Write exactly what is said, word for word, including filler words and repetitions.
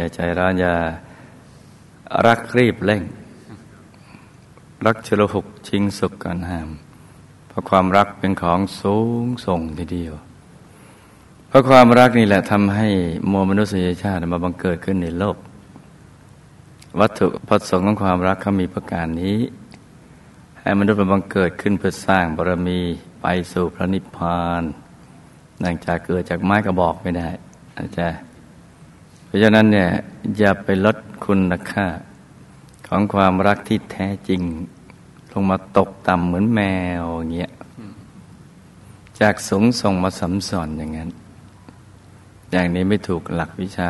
อย่าใจร้อนอย่ารักรีบเร่งรักชโลหุกชิงสุขกันห้ามเพราะความรักเป็นของสูงส่งทีเดียวเพราะความรักนี่แหละทำให้มวลมนุษยชาติมาบังเกิดขึ้นในโลกวัตถุประสงค์ของความรักเขามีประการนี้ให้มนุษย์มาบังเกิดขึ้นเพื่อสร้างบารมีไปสู่พระนิพพานหลังจากเกิดจากไม้กระบอกไม่ได้อาจารย์เพราะฉะนั้นเนี่ยอย่าไปลดคุณค่าของความรักที่แท้จริงลงมาตกต่ำเหมือนแมวอย่างเงี้ยจากสูงส่งมาสัมสอนอย่างนั้นอย่างนี้ไม่ถูกหลักวิชา